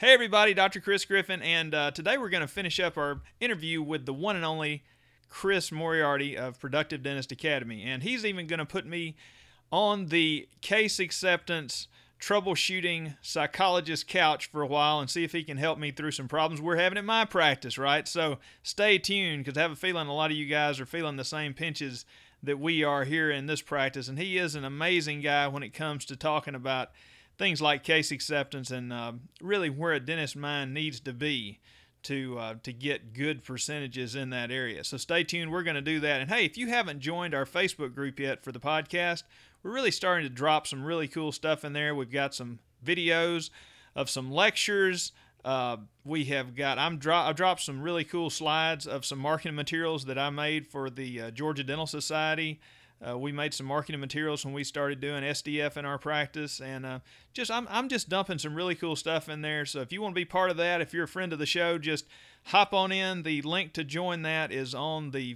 Hey everybody, Dr. Chris Griffin, and today we're going to finish up our interview with the one and only Chris Moriarty of Productive Dentist Academy, and he's even going to put me on the case acceptance troubleshooting psychologist couch for a while and see if he can help me through some problems we're having at my practice, right? So stay tuned, because I have a feeling a lot of you guys are feeling the same pinches that we are here in this practice, and he is an amazing guy when it comes to talking about things like case acceptance and really where a dentist's mind needs to be to get good percentages in that area. So stay tuned. We're going to do that. And hey, if you haven't joined our Facebook group yet for the podcast, we're really starting to drop some really cool stuff in there. We've got some videos of some lectures. I dropped some really cool slides of some marketing materials that I made for the Georgia Dental Society. We made some marketing materials when we started doing SDF in our practice, and I'm just dumping some really cool stuff in there. So if you want to be part of that, if you're a friend of the show, just hop on in. The link to join that is on the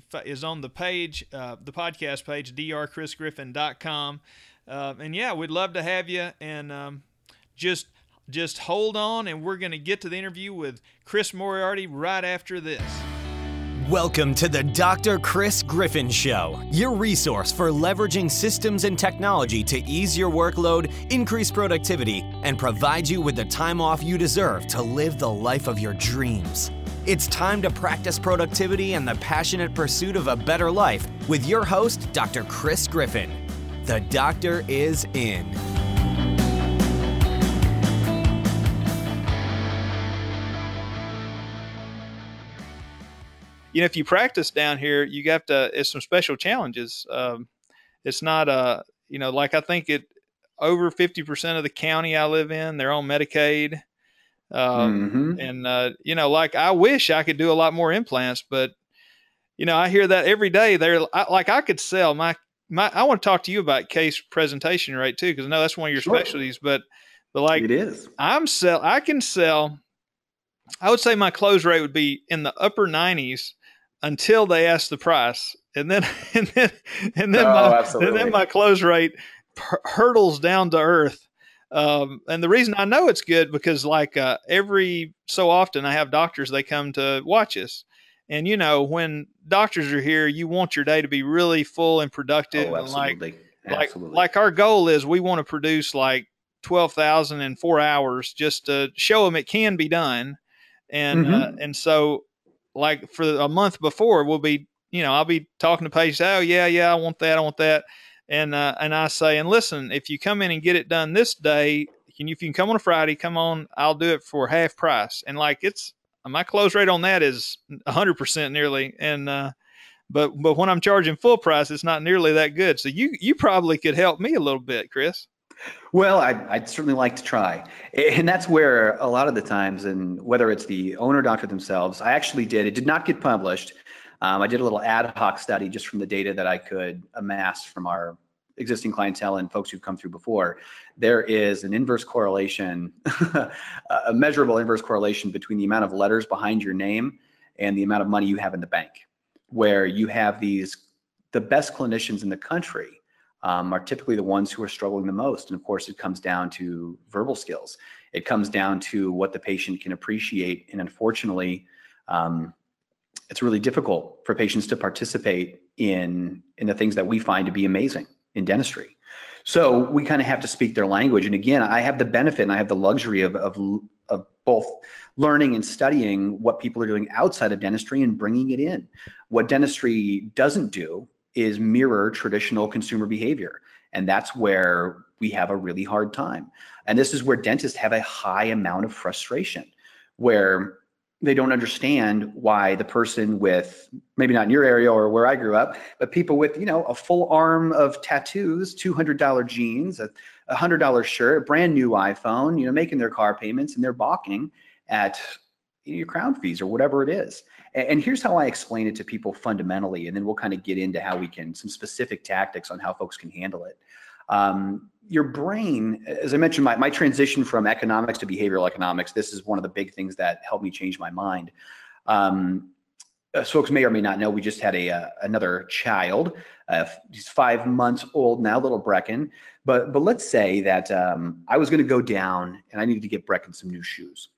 page, the podcast page, drchrisgriffin.com. And yeah, we'd love to have you. And just hold on, and we're going to get to the interview with Chris Moriarty right after this. Welcome to the Dr. Chris Griffin Show, your resource for leveraging systems and technology to ease your workload, increase productivity, and provide you with the time off you deserve to live the life of your dreams. It's time to practice productivity and the passionate pursuit of a better life with your host, Dr. Chris Griffin. The doctor is in. You know, if you practice down here, you have to, it's some special challenges. It's not, like I think over 50% of the county I live in, they're on Medicaid. And, like I wish I could do a lot more implants, but, I hear that every day. I could sell I want to talk to you about case presentation rate too, because I know that's one of your specialties, but like it is. I can sell, I would say my close rate would be in the upper 90s. Until they ask the price, and then my close rate hurtles down to earth. And the reason I know it's good because every so often I have doctors, they come to watch us, and when doctors are here, you want your day to be really full and productive. Oh, absolutely. And like our goal is we want to produce 12,000 in 4 hours just to show them it can be done. And, and so, for a month before, we'll be, I'll be talking to patients. Oh yeah. I want that. And I say, and listen, if you come in and get it done this day, if you can come on a Friday, come on, I'll do it for half price. And my close rate on that is 100% nearly. And, but when I'm charging full price, it's not nearly that good. So you probably could help me a little bit, Chris. Well, I'd certainly like to try. And that's where a lot of the times, and whether it's the owner doctor themselves, it did not get published. I did a little ad hoc study just from the data that I could amass from our existing clientele and folks who've come through before. There is an inverse correlation, a measurable inverse correlation between the amount of letters behind your name and the amount of money you have in the bank, where you have the best clinicians in the country are typically the ones who are struggling the most. And of course, it comes down to verbal skills. It comes down to what the patient can appreciate. And unfortunately, it's really difficult for patients to participate in the things that we find to be amazing in dentistry. So we kind of have to speak their language. And again, I have the benefit and I have the luxury of both learning and studying what people are doing outside of dentistry and bringing it in. What dentistry doesn't do is mirror traditional consumer behavior. And that's where we have a really hard time. And this is where dentists have a high amount of frustration, where they don't understand why the person with, maybe not in your area or where I grew up, but people with, a full arm of tattoos, $200 jeans, a $100 shirt, a brand new iPhone, making their car payments, and they're balking at your crown fees or whatever it is. And here's how I explain it to people fundamentally, and then we'll kind of get into how we can, some specific tactics on how folks can handle it. Your brain, as I mentioned, my transition from economics to behavioral economics, this is one of the big things that helped me change my mind. As folks may or may not know, we just had another child. He's 5 months old now, little Brecken. But let's say that I was going to go down and I needed to get Brecken some new shoes.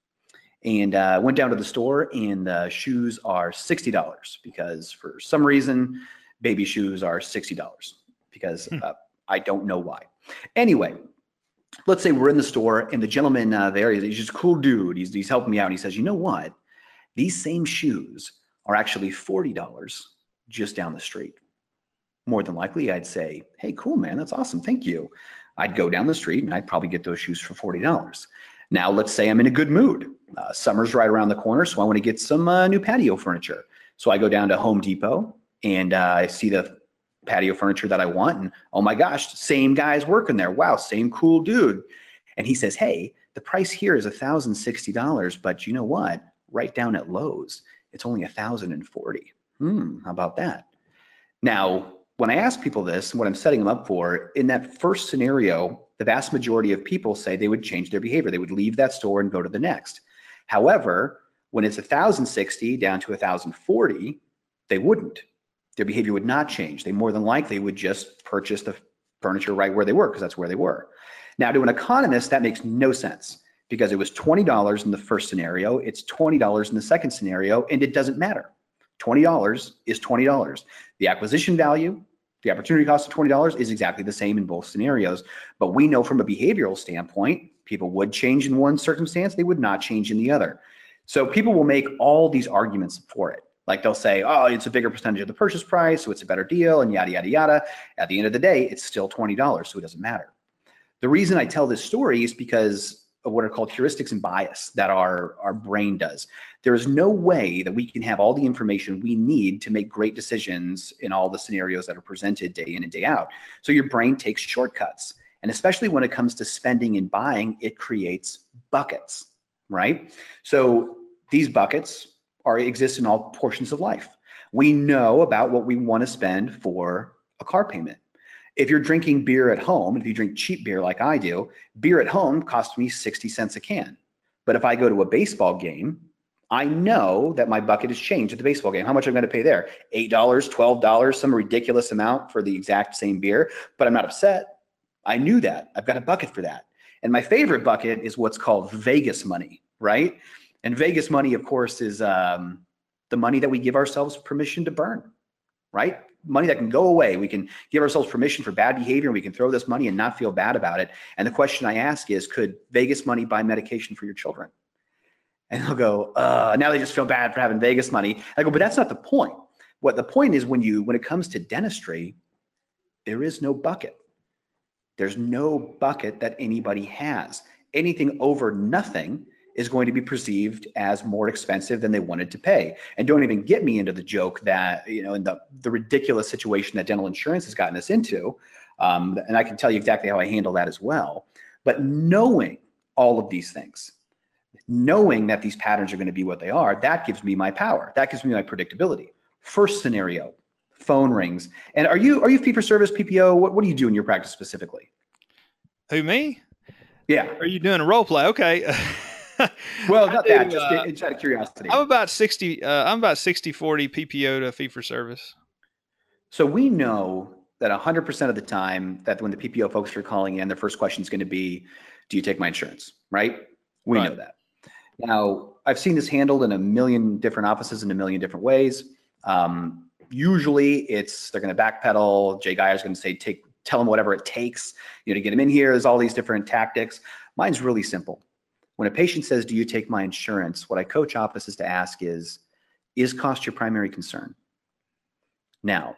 And I went down to the store, and the shoes are $60 because for some reason, baby shoes are $60 because I don't know why. Anyway, let's say we're in the store, and the gentleman there, he's just a cool dude. He's helping me out, and he says, you know what? These same shoes are actually $40 just down the street. More than likely, I'd say, hey, cool, man. That's awesome. Thank you. I'd go down the street, and I'd probably get those shoes for $40. Now, let's say I'm in a good mood. Summer's right around the corner, so I want to get some new patio furniture. So I go down to Home Depot, and I see the patio furniture that I want, and oh my gosh, same guy's working there. Wow, same cool dude. And he says, hey, the price here is $1,060, but you know what? Right down at Lowe's, it's only $1,040. How about that? Now, when I ask people this, what I'm setting them up for, in that first scenario, the vast majority of people say they would change their behavior. They would leave that store and go to the next. However, when it's $1,060 down to $1,040, they wouldn't. Their behavior would not change. They more than likely would just purchase the furniture right where they were because that's where they were. Now, to an economist, that makes no sense because it was $20 in the first scenario. It's $20 in the second scenario, and it doesn't matter. $20 is $20. The acquisition value, the opportunity cost of $20 is exactly the same in both scenarios. But we know from a behavioral standpoint, people would change in one circumstance. They would not change in the other. So people will make all these arguments for it. Like they'll say, oh, it's a bigger percentage of the purchase price, so it's a better deal, and yada, yada, yada. At the end of the day, it's still $20, so it doesn't matter. The reason I tell this story is because of what are called heuristics and bias that our brain does. There is no way that we can have all the information we need to make great decisions in all the scenarios that are presented day in and day out. So your brain takes shortcuts. And especially when it comes to spending and buying, it creates buckets, right? So these buckets exist in all portions of life. We know about what we want to spend for a car payment. If you're drinking beer at home, if you drink cheap beer like I do, beer at home costs me 60 cents a can. But if I go to a baseball game, I know that my bucket has changed at the baseball game. How much I'm going to pay there? $8, $12, some ridiculous amount for the exact same beer, but I'm not upset. I knew that. I've got a bucket for that. And my favorite bucket is what's called Vegas money, right? And Vegas money, of course, is the money that we give ourselves permission to burn, right? Money that can go away. We can give ourselves permission for bad behavior, and we can throw this money and not feel bad about it. And the question I ask is, could Vegas money buy medication for your children? And they'll go, now they just feel bad for having Vegas money. I go, but that's not the point. What the point is, when it comes to dentistry, there is no bucket. There's no bucket that anybody has. Anything over nothing is going to be perceived as more expensive than they wanted to pay. And don't even get me into the joke that, in the ridiculous situation that dental insurance has gotten us into. And I can tell you exactly how I handle that as well. But knowing all of these things, knowing that these patterns are going to be what they are, that gives me my power. That gives me my predictability. First scenario, phone rings. And are you fee-for-service, PPO? What do you do in your practice specifically? Who, me? Yeah. Are you doing a role play? Okay. Well, not that, just out of curiosity. I'm about 60/40 PPO to fee for service. So we know that 100% of the time that when the PPO folks are calling in, their first question is going to be, do you take my insurance? Right? We know that. Now, I've seen this handled in a million different offices in a million different ways. Usually they're going to backpedal. Jay Geier is going to say, tell them whatever it takes, to get them in here. There's all these different tactics. Mine's really simple. When a patient says, do you take my insurance? What I coach offices to ask is cost your primary concern? Now,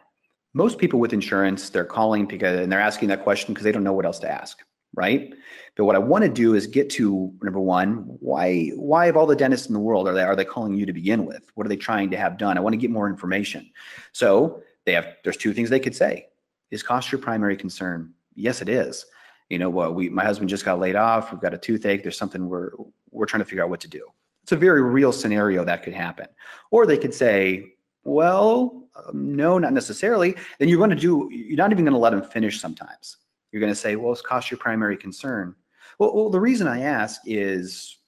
most people with insurance, they're calling and they're asking that question because they don't know what else to ask, right? But what I want to do is get to, number one, why of all the dentists in the world are they calling you to begin with? What are they trying to have done? I want to get more information. So there's two things they could say. Is cost your primary concern? Yes, it is. My husband just got laid off. We've got a toothache. There's something we're trying to figure out what to do. It's a very real scenario that could happen. Or they could say, well, no, not necessarily. Then you're not even going to let them finish sometimes. You're going to say, well, it's cost your primary concern. Well, the reason I ask is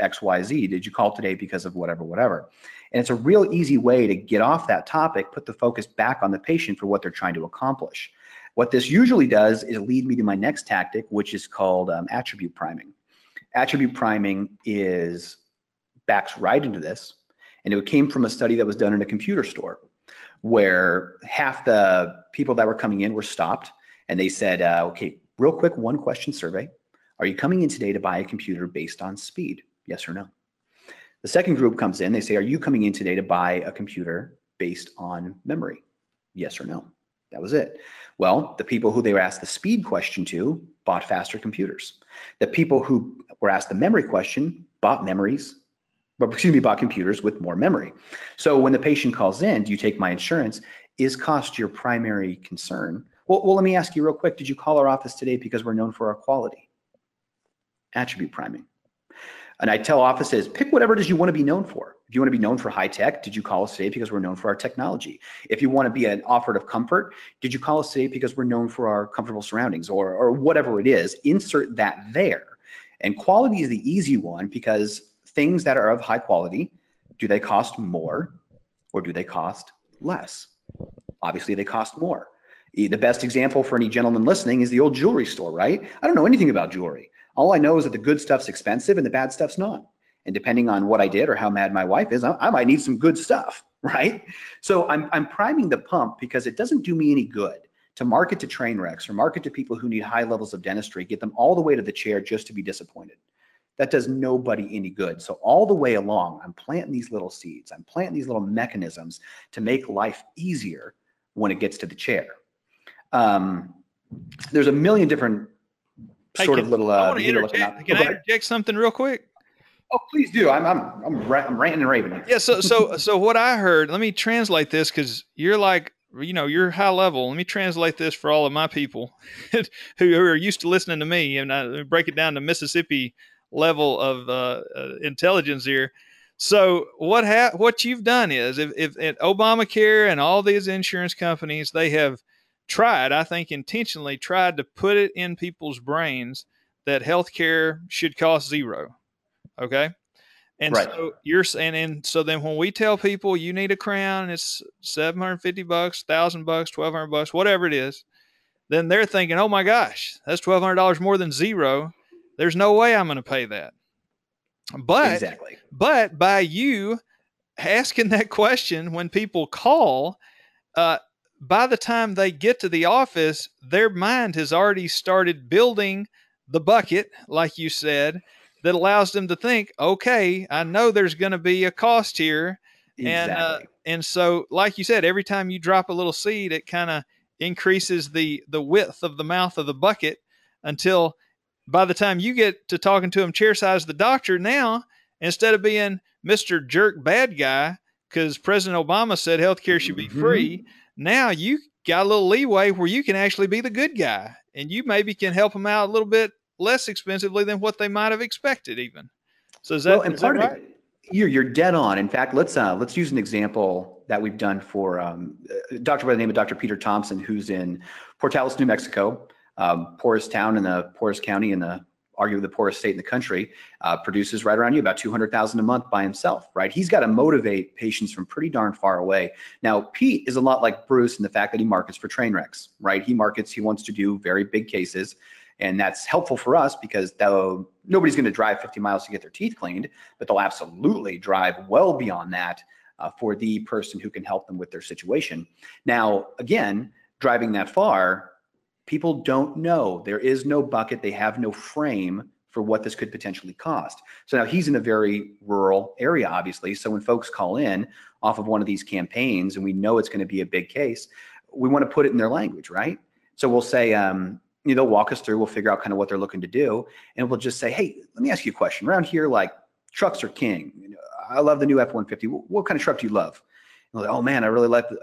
X, Y, Z. Did you call today because of whatever, whatever? And it's a real easy way to get off that topic, put the focus back on the patient for what they're trying to accomplish. What this usually does is lead me to my next tactic, which is called attribute priming. Attribute priming is backs right into this. And it came from a study that was done in a computer store where half the people that were coming in were stopped. And they said, okay, real quick, one question survey. Are you coming in today to buy a computer based on speed? Yes or no? The second group comes in, they say, are you coming in today to buy a computer based on memory? Yes or no? That was it. Well, the people who they were asked the speed question to bought faster computers. The people who were asked the memory question bought computers with more memory. So when the patient calls in, do you take my insurance? Is cost your primary concern? Well, let me ask you real quick, did you call our office today because we're known for our quality? Attribute priming. And I tell offices, pick whatever it is you want to be known for. If you want to be known for high tech, did you call us today because we're known for our technology? If you want to be an offer of comfort, did you call us today because we're known for our comfortable surroundings, or whatever it is, insert that there. And quality is the easy one, because things that are of high quality, do they cost more or do they cost less? Obviously, they cost more. The best example for any gentleman listening is the old jewelry store, right? I don't know anything about jewelry. All I know is that the good stuff's expensive and the bad stuff's not. And depending on what I did or how mad my wife is, I might need some good stuff, right? So I'm priming the pump, because it doesn't do me any good to market to train wrecks or market to people who need high levels of dentistry, get them all the way to the chair just to be disappointed. That does nobody any good. So all the way along, I'm planting these little seeds. I'm planting these little mechanisms to make life easier when it gets to the chair. There's a million different Can I interject something real quick? Oh, please do. I'm ranting and raving here. Yeah. So what I heard. Let me translate this, because you're like, you're high level. Let me translate this for all of my people who are used to listening to me, and I break it down to Mississippi level of intelligence here. So what you've done is, if Obamacare and all these insurance companies, they have intentionally tried to put it in people's brains that healthcare should cost zero. Okay. And right. So you're saying, and so then when we tell people you need a crown and it's $750, $1,000, $1,200, whatever it is, then they're thinking, oh my gosh, that's $1,200 more than zero. There's no way I'm going to pay that. But, exactly. But by you asking that question, when people call, by the time they get to the office, their mind has already started building the bucket, like you said, that allows them to think, okay, I know there's going to be a cost here. Exactly. And so, like you said, every time you drop a little seed, it kind of increases the width of the mouth of the bucket, until by the time you get to talking to them chair size, the doctor now, instead of being Mr. Jerk Bad Guy, because President Obama said healthcare should be free. Now you got a little leeway where you can actually be the good guy, and you maybe can help them out a little bit less expensively than what they might have expected even. So is that, right? You're dead on. In fact, let's use an example that we've done for a doctor by the name of Dr. Peter Thompson, who's in Portales, New Mexico, poorest town in the poorest county in the arguably the poorest state in the country, produces right around about $200,000 a month by himself, right? He's got to motivate patients from pretty darn far away. Now, Pete is a lot like Bruce in the fact that he markets for train wrecks, right? He wants to do very big cases, and that's helpful for us, because though nobody's going to drive 50 miles to get their teeth cleaned, but they'll absolutely drive well beyond that for the person who can help them with their situation. Now, again, driving that far, people don't know. There is no bucket. They have no frame for what this could potentially cost. So now he's in a very rural area, obviously. So when folks call in off of one of these campaigns, and we know it's going to be a big case, we want to put it in their language, right? So we'll say, they'll walk us through. We'll figure out kind of what they're looking to do. And we'll just say, hey, let me ask you a question. Around here, like, trucks are king. I love the new F-150. What kind of truck do you love? And they'll, oh, man, I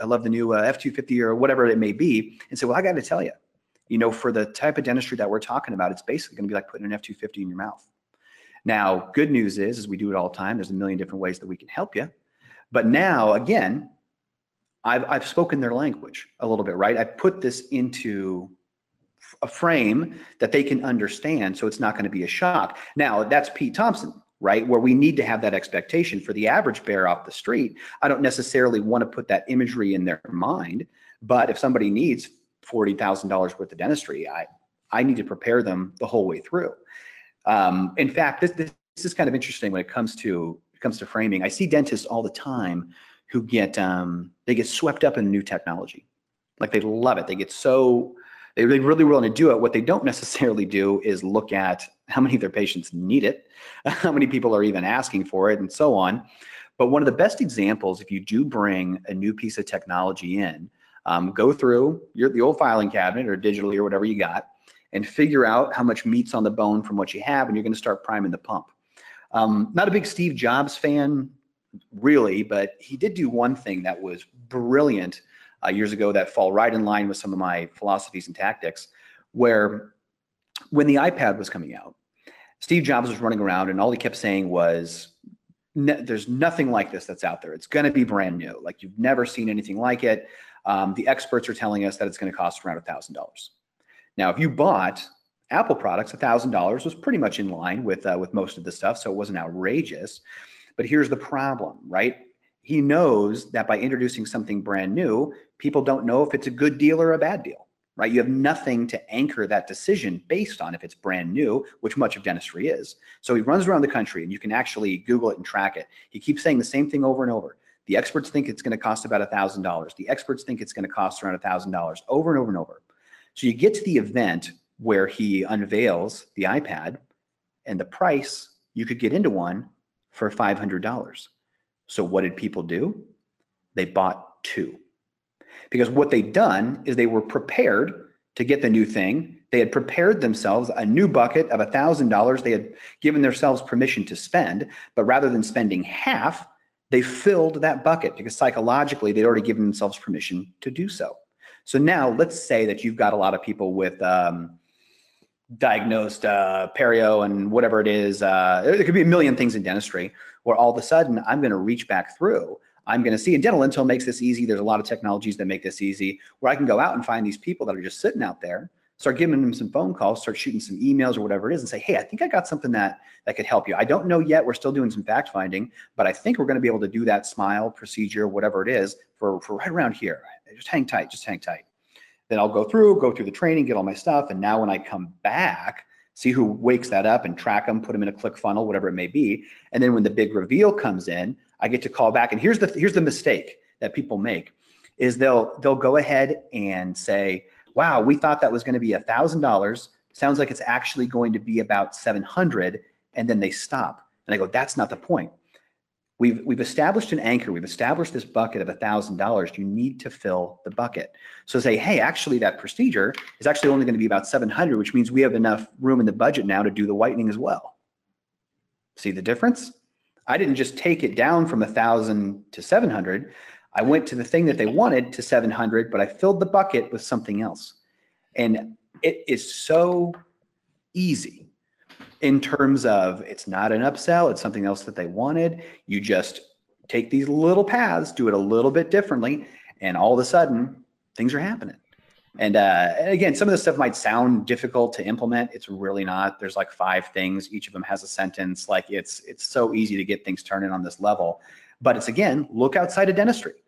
love the new F-250 or whatever it may be. And say, well, I got to tell you, for the type of dentistry that we're talking about, it's basically going to be like putting an F-250 in your mouth. Now, good news is we do it all the time. There's a million different ways that we can help you. But now, again, I've spoken their language a little bit, right? I put this into a frame that they can understand, so it's not going to be a shock. Now, that's Pete Thompson, right? Where we need to have that expectation. For the average bear off the street, I don't necessarily want to put that imagery in their mind. But if somebody needs $40,000 worth of dentistry, I need to prepare them the whole way through. In fact, this is kind of interesting when it comes to comes to framing. I see dentists all the time who get they get swept up in new technology. Like they love it. They get so they really willing to do it. What they don't necessarily do is look at how many of their patients need it, how many people are even asking for it, and so on. But one of the best examples, if you do bring a new piece of technology in, go through the old filing cabinet or digitally or whatever you got and figure out how much meat's on the bone from what you have, and you're going to start priming the pump. Not a big Steve Jobs fan, really, but he did do one thing that was brilliant years ago that fall right in line with some of my philosophies and tactics, where when the iPad was coming out, Steve Jobs was running around and all he kept saying was, there's nothing like this that's out there. It's going to be brand new. Like you've never seen anything like it. The experts are telling us that it's going to cost around $1,000. Now, if you bought Apple products, $1,000 was pretty much in line with most of the stuff, so it wasn't outrageous. But here's the problem, right? He knows that by introducing something brand new, people don't know if it's a good deal or a bad deal, right? You have nothing to anchor that decision based on if it's brand new, which much of dentistry is. So he runs around the country, and you can actually Google it and track it. He keeps saying the same thing over and over. The experts think it's going to cost about $1,000. The experts think it's going to cost around $1,000 over and over and over. So you get to the event where he unveils the iPad, and the price, you could get into one for $500. So what did people do? They bought two. Because what they'd done is they were prepared to get the new thing. They had prepared themselves a new bucket of $1,000. They had given themselves permission to spend, but rather than spending half, they filled that bucket because psychologically they'd already given themselves permission to do so. So now let's say that you've got a lot of people with diagnosed perio and whatever it is. It could be a million things in dentistry where all of a sudden I'm going to reach back through. I'm going to see, and Dental Intel makes this easy. There's a lot of technologies that make this easy where I can go out and find these people that are just sitting out there, start giving them some phone calls, start shooting some emails or whatever it is and say, hey, I think I got something that could help you. I don't know yet. We're still doing some fact finding, but I think we're going to be able to do that smile procedure, whatever it is for right around here. Just hang tight. Then I'll go through the training, get all my stuff. And now when I come back, see who wakes that up and track them, put them in a ClickFunnel, whatever it may be. And then when the big reveal comes in, I get to call back. And here's the mistake that people make is they'll go ahead and say, wow, we thought that was going to be $1,000. Sounds like it's actually going to be about $700. And then they stop. And I go, that's not the point. We've established an anchor. We've established this bucket of $1,000. You need to fill the bucket. So say, hey, actually that procedure is actually only going to be about $700, which means we have enough room in the budget now to do the whitening as well. See the difference? I didn't just take it down from 1,000 to 700. I went to the thing that they wanted to 700, but I filled the bucket with something else. And it is so easy. In terms of it's not an upsell, it's something else that they wanted. You just take these little paths, do it a little bit differently, and all of a sudden things are happening. And again, some of this stuff might sound difficult to implement. It's really not. There's like 5 things. Each of them has a sentence. Like it's so easy to get things turning on this level. But it's, again, look outside of dentistry.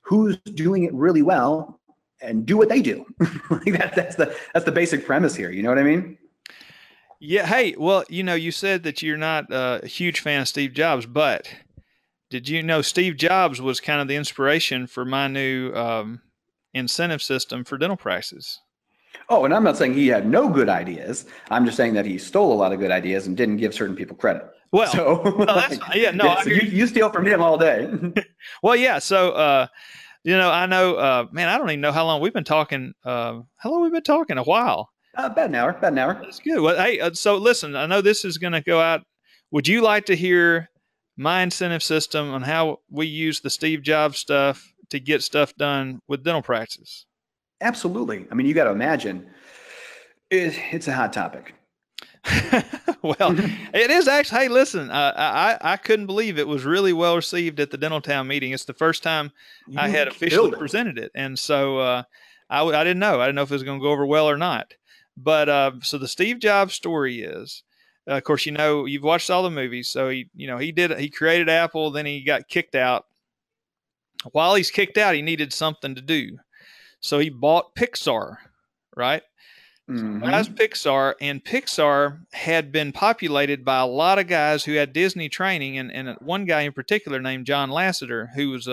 Who's doing it really well and do what they do? Like that's the basic premise here. You know what I mean? Yeah. Hey, well, you said that you're not a huge fan of Steve Jobs, but did you know Steve Jobs was kind of the inspiration for my new incentive system for dental practices? Oh, and I'm not saying he had no good ideas. I'm just saying that he stole a lot of good ideas and didn't give certain people credit. Well, you steal from him all day. Well, yeah. So, I know, man, I don't even know how long we've been talking. A while. About an hour. That's good. Well, hey, so listen, I know this is going to go out. Would you like to hear my incentive system on how we use the Steve Jobs stuff to get stuff done with dental practices? Absolutely. I mean, you got to imagine it's a hot topic. Well, it is actually. Hey, listen, I couldn't believe it was really well received at the Dentaltown meeting. It's the first time I had officially presented it. And so I didn't know. I didn't know if it was going to go over well or not. But so the Steve Jobs story is, of course, you've watched all the movies. So he created Apple, then he got kicked out. While he's kicked out, he needed something to do. So he bought Pixar, right? Mm-hmm. So that was Pixar, and Pixar had been populated by a lot of guys who had Disney training, and one guy in particular named John Lasseter, who was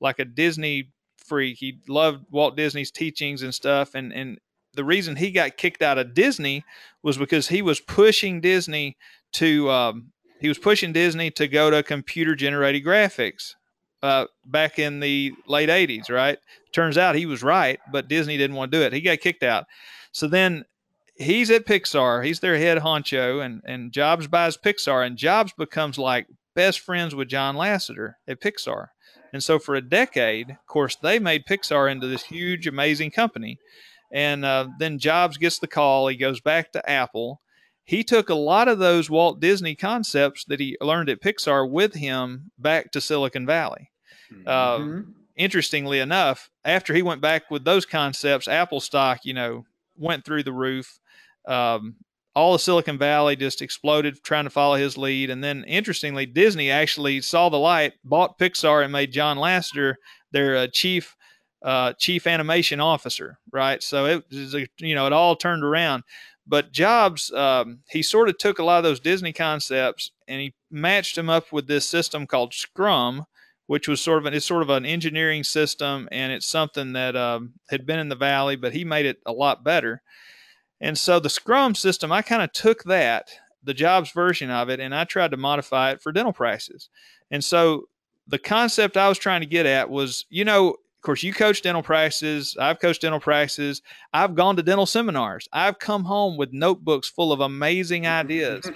like a Disney freak. He loved Walt Disney's teachings and stuff, and the reason he got kicked out of Disney was because he was pushing Disney to go to computer-generated graphics back in the late 80s, right? Turns out he was right, but Disney didn't want to do it. He got kicked out. So then he's at Pixar. He's their head honcho, and Jobs buys Pixar, and Jobs becomes like best friends with John Lasseter at Pixar. And so for a decade, of course, they made Pixar into this huge, amazing company. And then Jobs gets the call. He goes back to Apple. He took a lot of those Walt Disney concepts that he learned at Pixar with him back to Silicon Valley. Mm-hmm. Interestingly enough, after he went back with those concepts, Apple stock, went through the roof. All of Silicon Valley just exploded trying to follow his lead. And then, interestingly, Disney actually saw the light, bought Pixar, and made John Lasseter their chief animation officer, right? So it all turned around. But Jobs, he sort of took a lot of those Disney concepts and he matched them up with this system called Scrum, which was sort of an engineering system, and it's something that had been in the Valley, but he made it a lot better. And so the Scrum system, I kind of took that, the Jobs version of it, and I tried to modify it for dental practices. And so the concept I was trying to get at was, of course, you coach dental practices. I've coached dental practices. I've gone to dental seminars. I've come home with notebooks full of amazing ideas.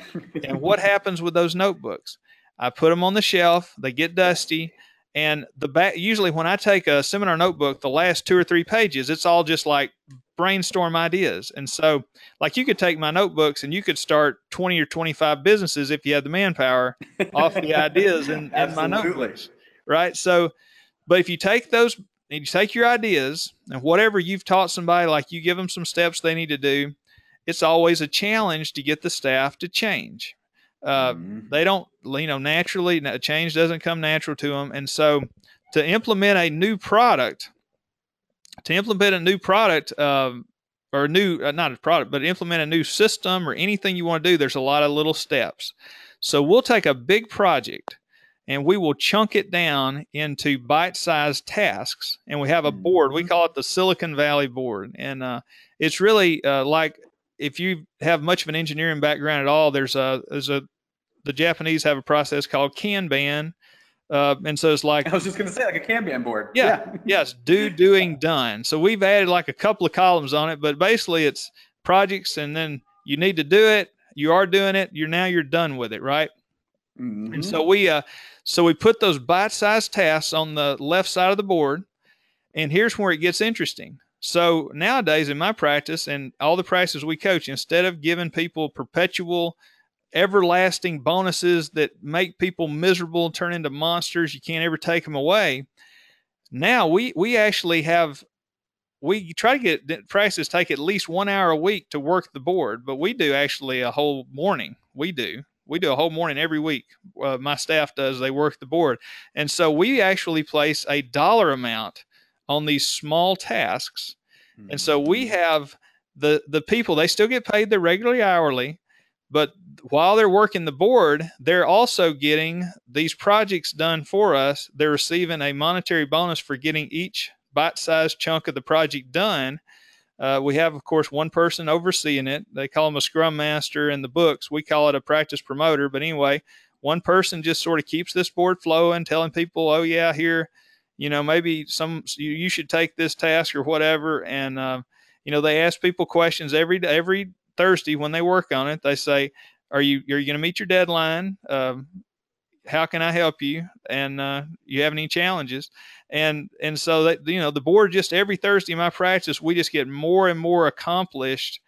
And what happens with those notebooks? I put them on the shelf. They get dusty. And usually when I take a seminar notebook, the last 2 or 3 pages, it's all just like brainstorm ideas. And so like you could take my notebooks and you could start 20 or 25 businesses if you had the manpower off the ideas in my notebooks. Right? So, but if you take those, and you take your ideas and whatever you've taught somebody, like you give them some steps they need to do. It's always a challenge to get the staff to change. They don't, naturally, change doesn't come natural to them. And so implement a new system or anything you want to do, there's a lot of little steps. So we'll take a big project and we will chunk it down into bite-sized tasks. And we have a board. We call it the Silicon Valley board. And it's really like if you have much of an engineering background at all, the Japanese have a process called Kanban. And so it's like... I was just going to say, like a Kanban board. Yeah. Yes. Do, doing, done. So we've added like a couple of columns on it, but basically it's projects and then you need to do it. You are doing it. You're done with it, right? Mm-hmm. And so we put those bite-sized tasks on the left side of the board, and here's where it gets interesting. So nowadays in my practice and all the practices we coach, instead of giving people perpetual, everlasting bonuses that make people miserable, turn into monsters, you can't ever take them away. Now we try to get practices take at least 1 hour a week to work the board, but we do actually a whole morning. We do a whole morning every week. My staff does. They work the board. And so we actually place a dollar amount on these small tasks. Mm-hmm. And so we have the people, they still get paid their regularly hourly, but while they're working the board, they're also getting these projects done for us. They're receiving a monetary bonus for getting each bite-sized chunk of the project done. We have, of course, one person overseeing it. They call him a scrum master in the books. We call it a practice promoter. But anyway, one person just sort of keeps this board flowing, telling people, oh, yeah, here, maybe you should take this task or whatever. And, they ask people questions every Thursday when they work on it. They say, are you going to meet your deadline? How can I help you? And you have any challenges? And so that, the board, just every Thursday in my practice, we just get more and more accomplished.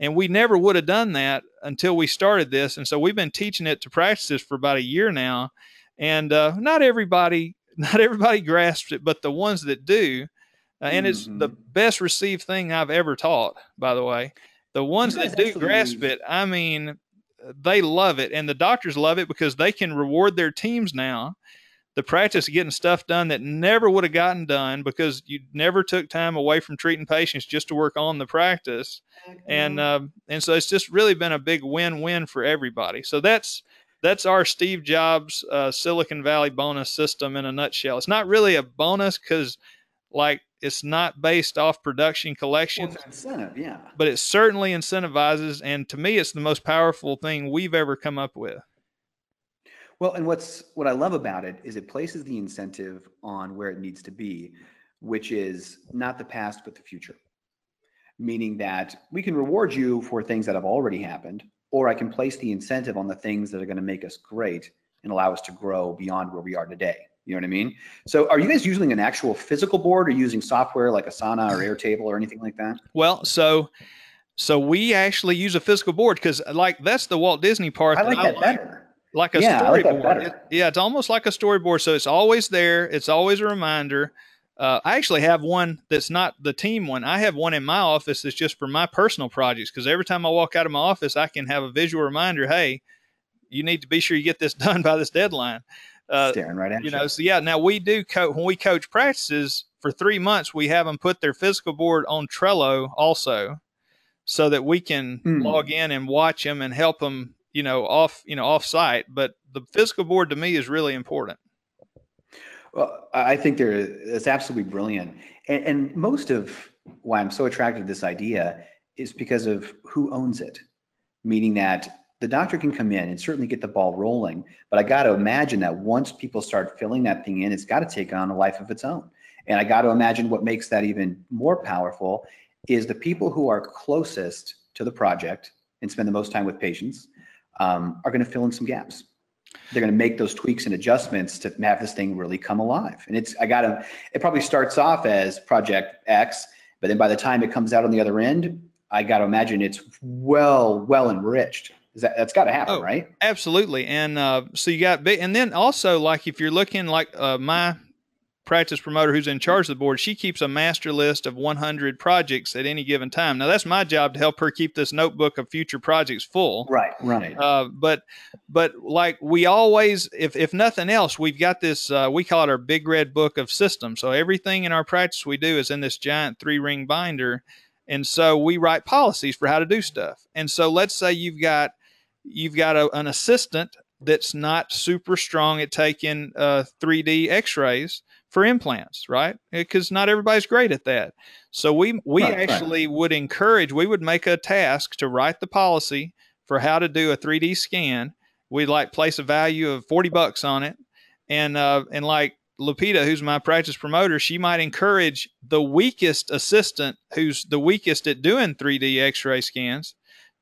And we never would have done that until we started this. And so we've been teaching it to practices for about a year now. And not everybody grasps it, but the ones that do, and it's the best received thing I've ever taught, by the way. The ones that do grasp it, they love it, and the doctors love it because they can reward their teams now the practice of getting stuff done that never would have gotten done because you never took time away from treating patients just to work on the practice. And so it's just really been a big win-win for everybody. So that's our Steve Jobs Silicon Valley bonus system in a nutshell. It's not really a bonus because it's not based off production collection, well, it's incentive, yeah. But it certainly incentivizes. And to me, it's the most powerful thing we've ever come up with. Well, and what I love about it is it places the incentive on where it needs to be, which is not the past, but the future. Meaning that we can reward you for things that have already happened, or I can place the incentive on the things that are going to make us great and allow us to grow beyond where we are today. You know what I mean? So are you guys using an actual physical board or using software like Asana or Airtable or anything like that? Well, so we actually use a physical board because that's the Walt Disney part. I like that better. Like a storyboard. Yeah, it's almost like a storyboard. So it's always there. It's always a reminder. I actually have one that's not the team one. I have one in my office that's just for my personal projects because every time I walk out of my office, I can have a visual reminder, hey, you need to be sure you get this done by this deadline. Staring right at you. So yeah, now we do when we coach practices for 3 months, we have them put their physical board on Trello also so that we can log in and watch them and help them, off site. But the physical board to me is really important. Well, I think it's absolutely brilliant. And most of why I'm so attracted to this idea is because of who owns it, meaning that the doctor can come in and certainly get the ball rolling, but I got to imagine that once people start filling that thing in, it's got to take on a life of its own. And I got to imagine what makes that even more powerful is the people who are closest to the project and spend the most time with patients are going to fill in some gaps. They're going to make those tweaks and adjustments to have this thing really come alive. And it probably starts off as Project X, but then by the time it comes out on the other end, I got to imagine it's well enriched. That's got to happen, right? Absolutely. And so you got big, and then also if you're looking my practice promoter who's in charge of the board, she keeps a master list of 100 projects at any given time. Now that's my job to help her keep this notebook of future projects full. Right. But we always, if nothing else, we've got this, we call it our big red book of systems. So everything in our practice we do is in this giant 3-ring binder. And so we write policies for how to do stuff. And so let's say you've got an assistant that's not super strong at taking 3D x-rays for implants, right? Because not everybody's great at that. So we would encourage, we would make a task to write the policy for how to do a 3D scan. We'd place a value of $40 on it. And Lupita, who's my practice promoter, she might encourage the weakest assistant who's the weakest at doing 3D x-ray scans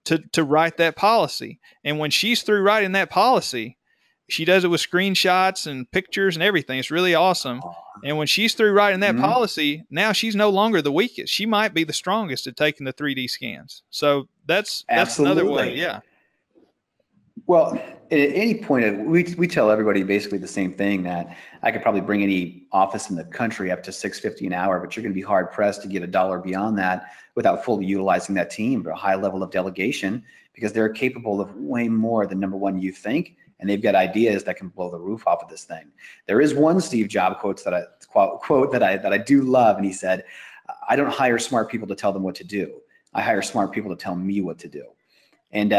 to write that policy. And when she's through writing that policy, she does it with screenshots and pictures and everything. It's really awesome. And when she's through writing that policy, now she's no longer the weakest. She might be the strongest at taking the 3D scans. So that's another way. Yeah. Well, at any point, we tell everybody basically the same thing, that I could probably bring any office in the country up to $6.50 an hour, but you're going to be hard pressed to get $1 beyond that without fully utilizing that team or a high level of delegation, because they're capable of way more than number one you think, and they've got ideas that can blow the roof off of this thing. There is one Steve Jobs quote that I do love, and he said, "I don't hire smart people to tell them what to do. I hire smart people to tell me what to do." And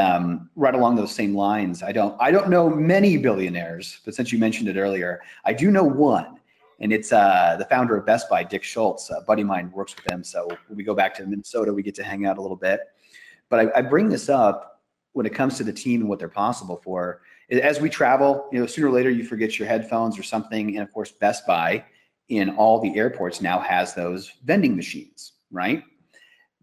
right along those same lines, I don't know many billionaires, but since you mentioned it earlier, I do know one, and it's the founder of Best Buy, Dick Schultz. A buddy of mine works with him, so when we go back to Minnesota, we get to hang out a little bit. But I bring this up when it comes to the team and what they're possible for. As we travel, sooner or later you forget your headphones or something, and of course, Best Buy in all the airports now has those vending machines, right?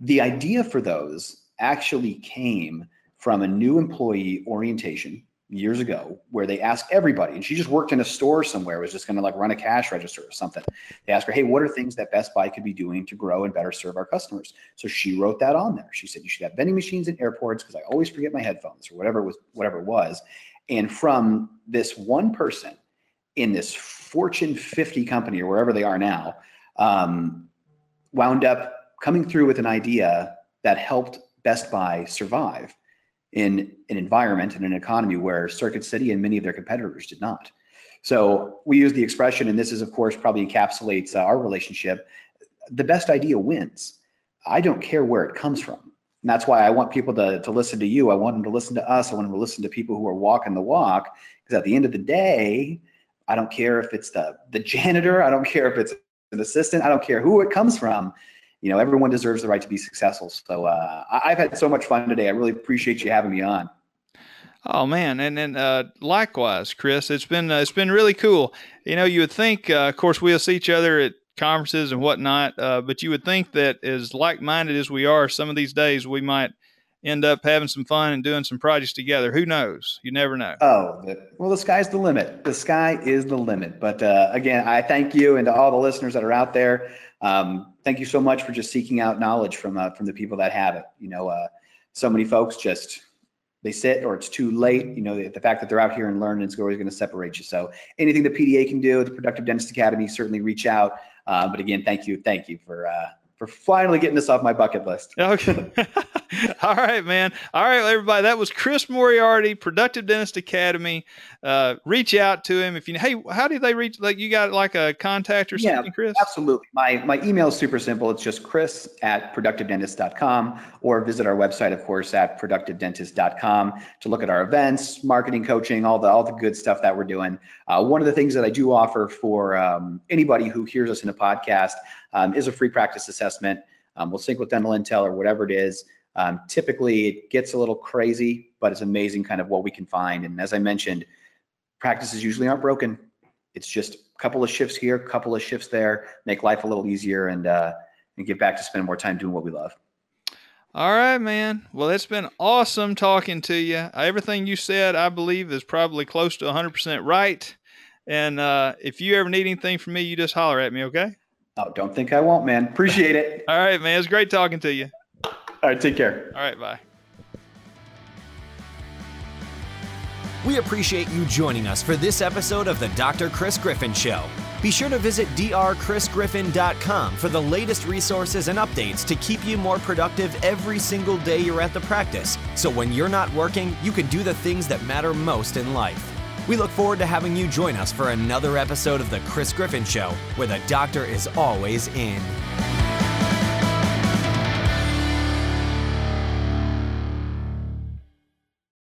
The idea for those actually came from a new employee orientation years ago, where they asked everybody, and she just worked in a store somewhere, was just going to run a cash register or something. They asked her, hey, what are things that Best Buy could be doing to grow and better serve our customers? So she wrote that on there. She said, you should have vending machines in airports because I always forget my headphones, or whatever it was. And from this one person in this Fortune 50 company or wherever they are now, wound up coming through with an idea that helped Best Buy survive in an environment and an economy where Circuit City and many of their competitors did not. So we use the expression, and this is, of course, probably encapsulates our relationship, the best idea wins. I don't care where it comes from. And that's why I want people to listen to you. I want them to listen to us. I want them to listen to people who are walking the walk, because at the end of the day, I don't care if it's the janitor. I don't care if it's an assistant. I don't care who it comes from. You know, everyone deserves the right to be successful. So I've had so much fun today. I really appreciate you having me on. Oh man, and then likewise, Chris, it's been really cool. You know, you would think, of course, we'll see each other at conferences and whatnot, but you would think that as like-minded as we are, some of these days we might end up having some fun and doing some projects together. Who knows? You never know. Oh, well, the sky's the limit. The sky is the limit. But again, I thank you, and to all the listeners that are out there, thank you so much for just seeking out knowledge from the people that have it. You know, so many folks just, they sit or it's too late. You know, the fact that they're out here and learning is always going to separate you. So anything the PDA can do, the Productive Dentist Academy, certainly reach out. But again, thank you for finally getting this off my bucket list. Okay. All right, man. All right, everybody. That was Chris Moriarty, Productive Dentist Academy. Reach out to him if you. Hey, how do they reach? Like, you got like a contact or something, Chris? Absolutely. My email is super simple. It's just chris@productivedentist.com, or visit our website, of course, at productivedentist.com to look at our events, marketing, coaching, all the good stuff that we're doing. One of the things that I do offer for anybody who hears us in a podcast is a free practice assessment. We'll sync with Dental Intel or whatever it is. Typically, it gets a little crazy, but it's amazing kind of what we can find. And as I mentioned, practices usually aren't broken. It's just a couple of shifts here, a couple of shifts there, make life a little easier, and get back to spend more time doing what we love. All right, man. Well, it's been awesome talking to you. Everything you said, I believe, is probably close to 100% right. And if you ever need anything from me, you just holler at me, okay? Oh, don't think I won't, man. Appreciate it. All right, man. It's great talking to you. All right, take care. All right, bye. We appreciate you joining us for this episode of the Dr. Chris Griffin Show. Be sure to visit drchrisgriffin.com for the latest resources and updates to keep you more productive every single day you're at the practice, so when you're not working, you can do the things that matter most in life. We look forward to having you join us for another episode of the Chris Griffin Show, where the doctor is always in.